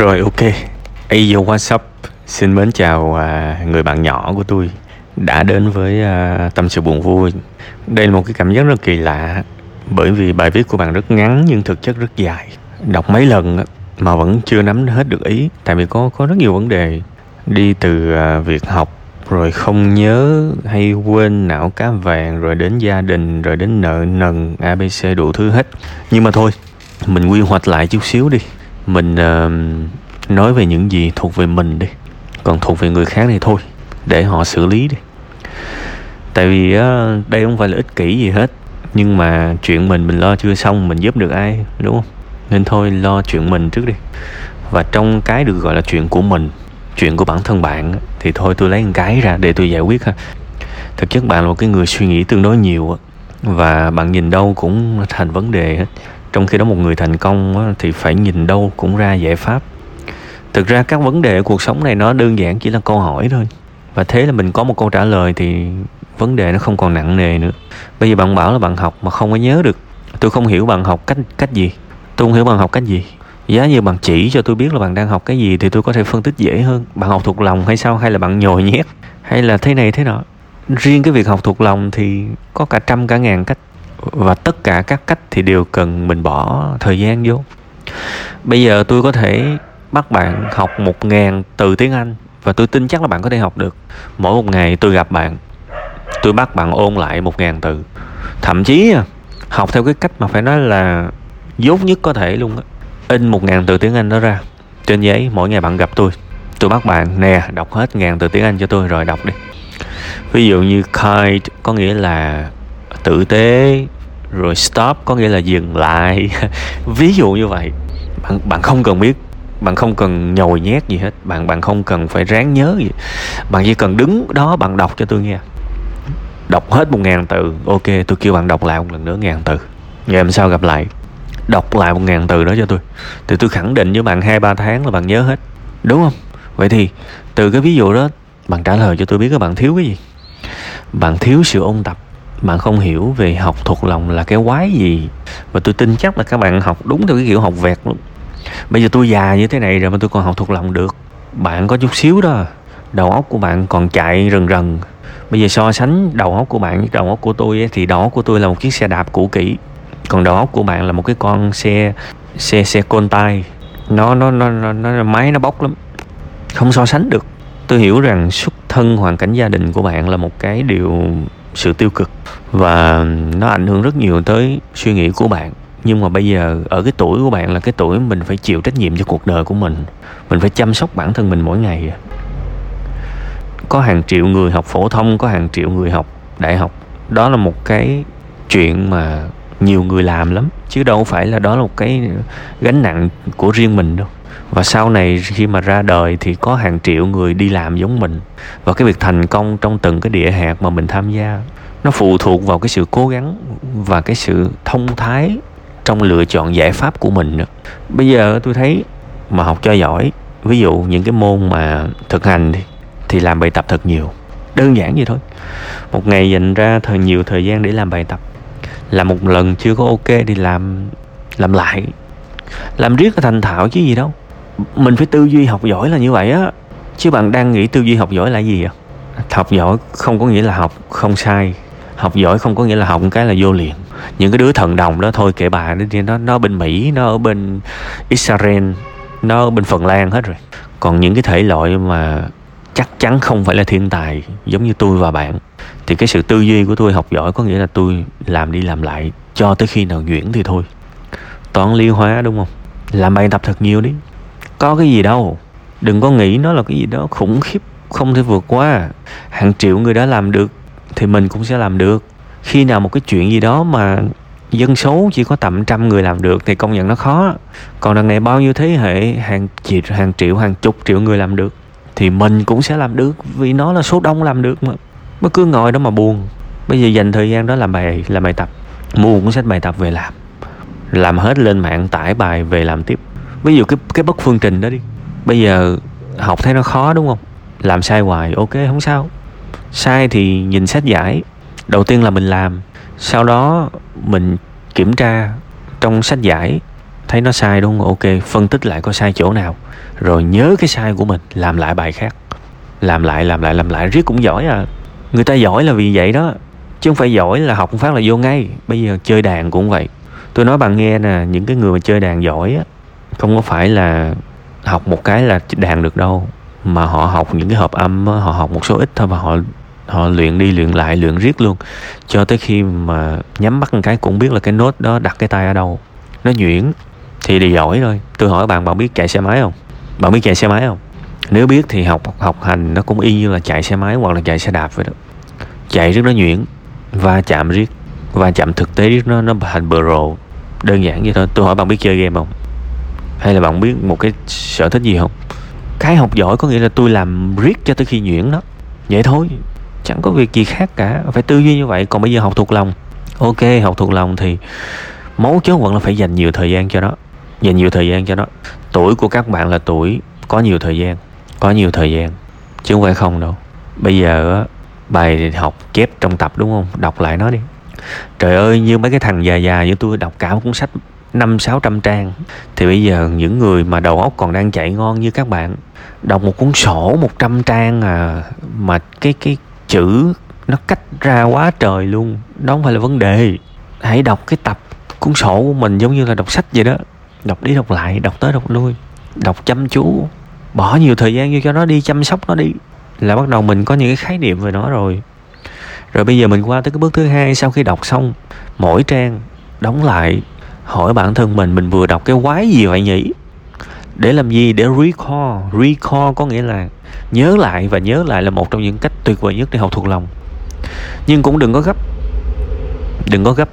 Rồi ok, Ayo What's Up xin mến chào người bạn nhỏ của tôi đã đến với tâm sự buồn vui. Đây là một cái cảm giác rất kỳ lạ, bởi vì bài viết của bạn rất ngắn nhưng thực chất rất dài. Đọc mấy lần mà vẫn chưa nắm hết được ý, tại vì có rất nhiều vấn đề. Đi từ việc học, rồi không nhớ hay quên não cá vàng, rồi đến gia đình, rồi đến nợ nần, ABC đủ thứ hết. Nhưng mà thôi, mình quy hoạch lại chút xíu đi. Mình nói về những gì thuộc về mình đi, còn thuộc về người khác thì thôi, để họ xử lý đi. Tại vì đây không phải là ích kỷ gì hết, nhưng mà chuyện mình lo chưa xong, mình giúp được ai, đúng không? Nên thôi lo chuyện mình trước đi. Và trong cái được gọi là chuyện của mình, chuyện của bản thân bạn, thì thôi tôi lấy một cái ra để tôi giải quyết ha. Thực chất bạn là một cái người suy nghĩ tương đối nhiều, và bạn nhìn đâu cũng thành vấn đề hết. Trong khi đó một người thành công thì phải nhìn đâu cũng ra giải pháp. Thực ra các vấn đề cuộc sống này nó đơn giản chỉ là câu hỏi thôi. Và thế là mình có một câu trả lời thì vấn đề nó không còn nặng nề nữa. Bây giờ bạn bảo là bạn học mà không có nhớ được. Tôi không hiểu bạn học cách gì. Tôi không hiểu bạn học cách gì. Giá như bạn chỉ cho tôi biết là bạn đang học cái gì thì tôi có thể phân tích dễ hơn. Bạn học thuộc lòng hay sao? Hay là bạn nhồi nhét? Hay là thế này thế nọ? Riêng cái việc học thuộc lòng thì có cả trăm cả ngàn cách. Và tất cả các cách thì đều cần mình bỏ thời gian vô. Bây giờ tôi có thể bắt bạn học 1.000 từ tiếng Anh, và tôi tin chắc là bạn có thể học được. Mỗi một ngày tôi gặp bạn, tôi bắt bạn ôn lại 1.000 từ. Thậm chí học theo cái cách mà phải nói là dốt nhất có thể luôn á. In 1.000 từ tiếng Anh đó ra trên giấy, mỗi ngày bạn gặp tôi bắt bạn nè đọc hết 1.000 từ tiếng Anh cho tôi, rồi đọc đi. Ví dụ như kind có nghĩa là tử tế, rồi stop có nghĩa là dừng lại. Ví dụ như vậy. Bạn không cần biết, bạn không cần nhồi nhét gì hết, bạn không cần phải ráng nhớ gì. Bạn chỉ cần đứng đó bạn đọc cho tôi nghe. Đọc hết 1.000 từ. Ok, tôi kêu bạn đọc lại một lần nữa 1.000 từ. Ngày hôm sau gặp lại, đọc lại 1.000 từ đó cho tôi. Thì tôi khẳng định với bạn 2-3 tháng là bạn nhớ hết, đúng không? Vậy thì từ cái ví dụ đó, bạn trả lời cho tôi biết các bạn thiếu cái gì. Bạn thiếu sự ôn tập. Bạn không hiểu về học thuộc lòng là cái quái gì. Và tôi tin chắc là các bạn học đúng theo cái kiểu học vẹt luôn. Bây giờ tôi già như thế này rồi mà tôi còn học thuộc lòng được. Bạn có chút xíu đó. Đầu óc của bạn còn chạy rần rần. Bây giờ so sánh đầu óc của bạn với đầu óc của tôi ấy, thì đầu óc của tôi là một chiếc xe đạp cũ kỹ, còn đầu óc của bạn là một cái con xe côn tay. Nó máy nó bốc lắm, không so sánh được. Tôi hiểu rằng xuất thân, hoàn cảnh gia đình của bạn là một cái điều sự tiêu cực, và nó ảnh hưởng rất nhiều tới suy nghĩ của bạn. Nhưng mà bây giờ ở cái tuổi của bạn là cái tuổi mình phải chịu trách nhiệm cho cuộc đời của mình. Mình phải chăm sóc bản thân mình mỗi ngày. Có hàng triệu người học phổ thông, có hàng triệu người học đại học. Đó là một cái chuyện mà nhiều người làm lắm, chứ đâu phải là đó là một cái gánh nặng của riêng mình đâu. Và sau này khi mà ra đời thì có hàng triệu người đi làm giống mình. Và cái việc thành công trong từng cái địa hạt mà mình tham gia, nó phụ thuộc vào cái sự cố gắng và cái sự thông thái trong lựa chọn giải pháp của mình. Bây giờ tôi thấy mà học cho giỏi, ví dụ những cái môn mà thực hành thì làm bài tập thật nhiều. Đơn giản vậy thôi. Một ngày dành ra nhiều thời gian để làm bài tập. Làm một lần chưa có ok thì làm lại. Làm riết là thành thạo chứ gì đâu. Mình phải tư duy học giỏi là như vậy á. Chứ bạn đang nghĩ tư duy học giỏi là gì vậy? Học giỏi không có nghĩa là học không sai. Học giỏi không có nghĩa là học một cái là vô liền. Những cái đứa thần đồng đó thôi kệ bà. Nó bên Mỹ, nó ở bên Israel, nó ở bên Phần Lan hết rồi. Còn những cái thể loại mà chắc chắn không phải là thiên tài giống như tôi và bạn, thì cái sự tư duy của tôi học giỏi có nghĩa là tôi làm đi làm lại cho tới khi nào nhuyễn thì thôi. Toán lý hóa đúng không? Làm bài tập thật nhiều đi. Có cái gì đâu. Đừng có nghĩ nó là cái gì đó khủng khiếp, không thể vượt qua. Hàng triệu người đã làm được thì mình cũng sẽ làm được. Khi nào một cái chuyện gì đó mà dân số chỉ có tầm trăm người làm được thì công nhận nó khó. Còn đằng này bao nhiêu thế hệ, hàng triệu, hàng chục triệu người làm được thì mình cũng sẽ làm được, vì nó là số đông làm được mà. Mới cứ ngồi đó mà buồn. Bây giờ dành thời gian đó làm bài tập. Mua một cuốn sách bài tập về làm. Làm hết lên mạng tải bài về làm tiếp. Ví dụ cái bất phương trình đó đi. Bây giờ học thấy nó khó đúng không? Làm sai hoài, ok không sao. Sai thì nhìn sách giải. Đầu tiên là mình làm. Sau đó mình kiểm tra trong sách giải thấy nó sai đúng không? Ok, phân tích lại có sai chỗ nào, rồi nhớ cái sai của mình, làm lại bài khác. Làm lại, riết cũng giỏi à. Người ta giỏi là vì vậy đó, chứ không phải giỏi là học một phát là vô ngay. Bây giờ chơi đàn cũng vậy. Tôi nói bạn nghe nè, những cái người mà chơi đàn giỏi á, không có phải là học một cái là đàn được đâu, mà họ học những cái hợp âm, họ học một số ít thôi, và họ luyện đi luyện lại, luyện riết luôn, cho tới khi mà nhắm mắt một cái cũng biết là cái nốt đó đặt cái tay ở đâu, nó nhuyễn thì đều giỏi rồi. Tôi hỏi bạn biết chạy xe máy không? Bạn biết chạy xe máy không? Nếu biết thì học hành nó cũng y như là chạy xe máy hoặc là chạy xe đạp vậy đó. Chạy riết nó nhuyễn, va chạm thực tế riết nó thành bờ rồ, đơn giản vậy thôi. Tôi hỏi bạn biết chơi game không? Hay là bạn biết một cái sở thích gì không? Cái học giỏi có nghĩa là tôi làm riết cho tới khi nhuyễn đó, vậy thôi, chẳng có việc gì khác cả. Phải tư duy như vậy. Còn bây giờ học thuộc lòng, ok, học thuộc lòng thì mấu chốt vẫn là phải dành nhiều thời gian cho nó. Tuổi của các bạn là tuổi có nhiều thời gian, chứ không phải không đâu. Bây giờ bài học chép trong tập đúng không, đọc lại nó đi. Trời ơi, như mấy cái thằng già như tôi đọc cả một cuốn sách 500-600 trang. Thì bây giờ những người mà đầu óc còn đang chạy ngon như các bạn đọc một cuốn sổ 100 trang à, mà cái chữ nó cách ra quá trời luôn. Đó không phải là vấn đề. Hãy đọc cái tập cuốn sổ của mình giống như là đọc sách vậy đó. Đọc đi đọc lại, đọc tới đọc lui, đọc chăm chú, bỏ nhiều thời gian vô cho nó đi, chăm sóc nó đi, là bắt đầu mình có những cái khái niệm về nó rồi. Rồi bây giờ mình qua tới cái bước thứ hai. Sau khi đọc xong mỗi trang, đóng lại, hỏi bản thân mình vừa đọc cái quái gì vậy nhỉ? Để làm gì? Để recall có nghĩa là nhớ lại, và nhớ lại là một trong những cách tuyệt vời nhất để học thuộc lòng. Nhưng cũng đừng có gấp,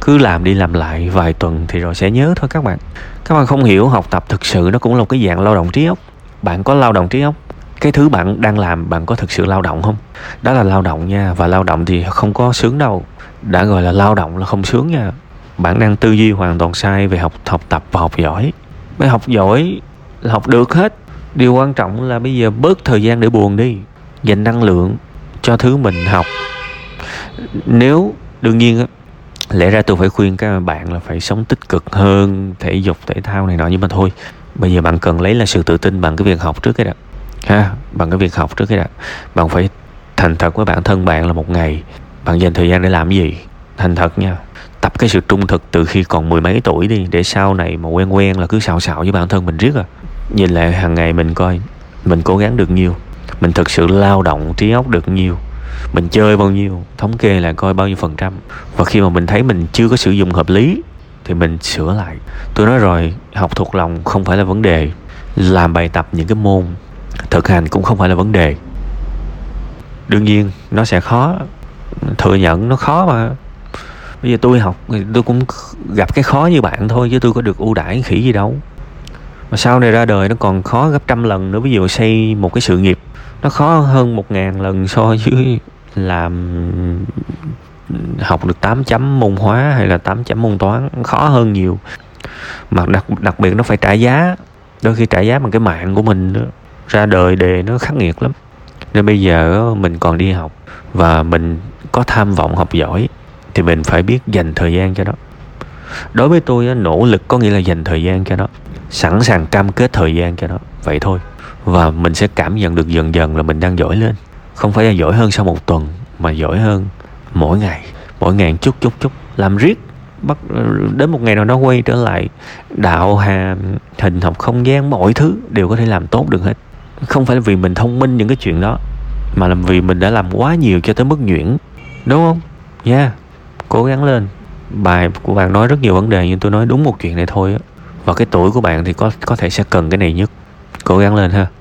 cứ làm đi làm lại vài tuần thì rồi sẽ nhớ thôi các bạn. Các bạn không hiểu, học tập thực sự nó cũng là một cái dạng lao động trí óc. Bạn có lao động trí óc, cái thứ bạn đang làm bạn có thực sự lao động không? Đó là lao động nha, và lao động thì không có sướng đâu. Đã gọi là lao động là không sướng nha. Bạn đang tư duy hoàn toàn sai về học tập và học giỏi. Mới học giỏi là học được hết. Điều quan trọng là bây giờ bớt thời gian để buồn đi, dành năng lượng cho thứ mình học. Nếu đương nhiên á, lẽ ra tôi phải khuyên các bạn là phải sống tích cực hơn, thể dục thể thao này nọ, nhưng mà thôi, bây giờ bạn cần lấy là sự tự tin bằng cái việc học trước cái đã. Bạn phải thành thật với bản thân bạn là một ngày bạn dành thời gian để làm gì. Thành thật nha, tập cái sự trung thực từ khi còn 10 mấy tuổi đi, để sau này mà quen là cứ xạo với bản thân mình riết à. Nhìn lại hàng ngày mình coi mình cố gắng được nhiêu, mình thực sự lao động trí óc được nhiêu, mình chơi bao nhiêu, thống kê lại coi bao nhiêu %. Và khi mà mình thấy mình chưa có sử dụng hợp lý thì mình sửa lại. Tôi nói rồi, học thuộc lòng không phải là vấn đề, làm bài tập những cái môn thực hành cũng không phải là vấn đề. Đương nhiên nó sẽ khó, thừa nhận nó khó mà. Bây giờ tôi học tôi cũng gặp cái khó như bạn thôi, chứ tôi có được ưu đãi khỉ gì đâu. Mà sau này ra đời nó còn khó gấp 100 lần nữa. Ví dụ xây một cái sự nghiệp, nó khó hơn 1000 lần so với làm học được 8 chấm môn hóa hay là 8 chấm môn toán, khó hơn nhiều. Mà đặc biệt nó phải trả giá, đôi khi trả giá bằng cái mạng của mình nữa. Ra đời đề nó khắc nghiệt lắm. Nên bây giờ mình còn đi học và mình có tham vọng học giỏi thì mình phải biết dành thời gian cho nó. Đối với tôi, nỗ lực có nghĩa là dành thời gian cho nó, sẵn sàng cam kết thời gian cho nó, vậy thôi. Và mình sẽ cảm nhận được dần dần là mình đang giỏi lên. Không phải là giỏi hơn sau 1 tuần, mà giỏi hơn mỗi ngày chút, làm riết. Đến một ngày nào nó quay trở lại, đạo hàm, hình học không gian, mọi thứ đều có thể làm tốt được hết. Không phải là vì mình thông minh những cái chuyện đó, mà là vì mình đã làm quá nhiều cho tới mức nhuyễn, đúng không? Yeah, cố gắng lên. Bài của bạn nói rất nhiều vấn đề, nhưng tôi nói đúng một chuyện này thôi á. Và cái tuổi của bạn thì có thể sẽ cần cái này nhất. Cố gắng lên ha.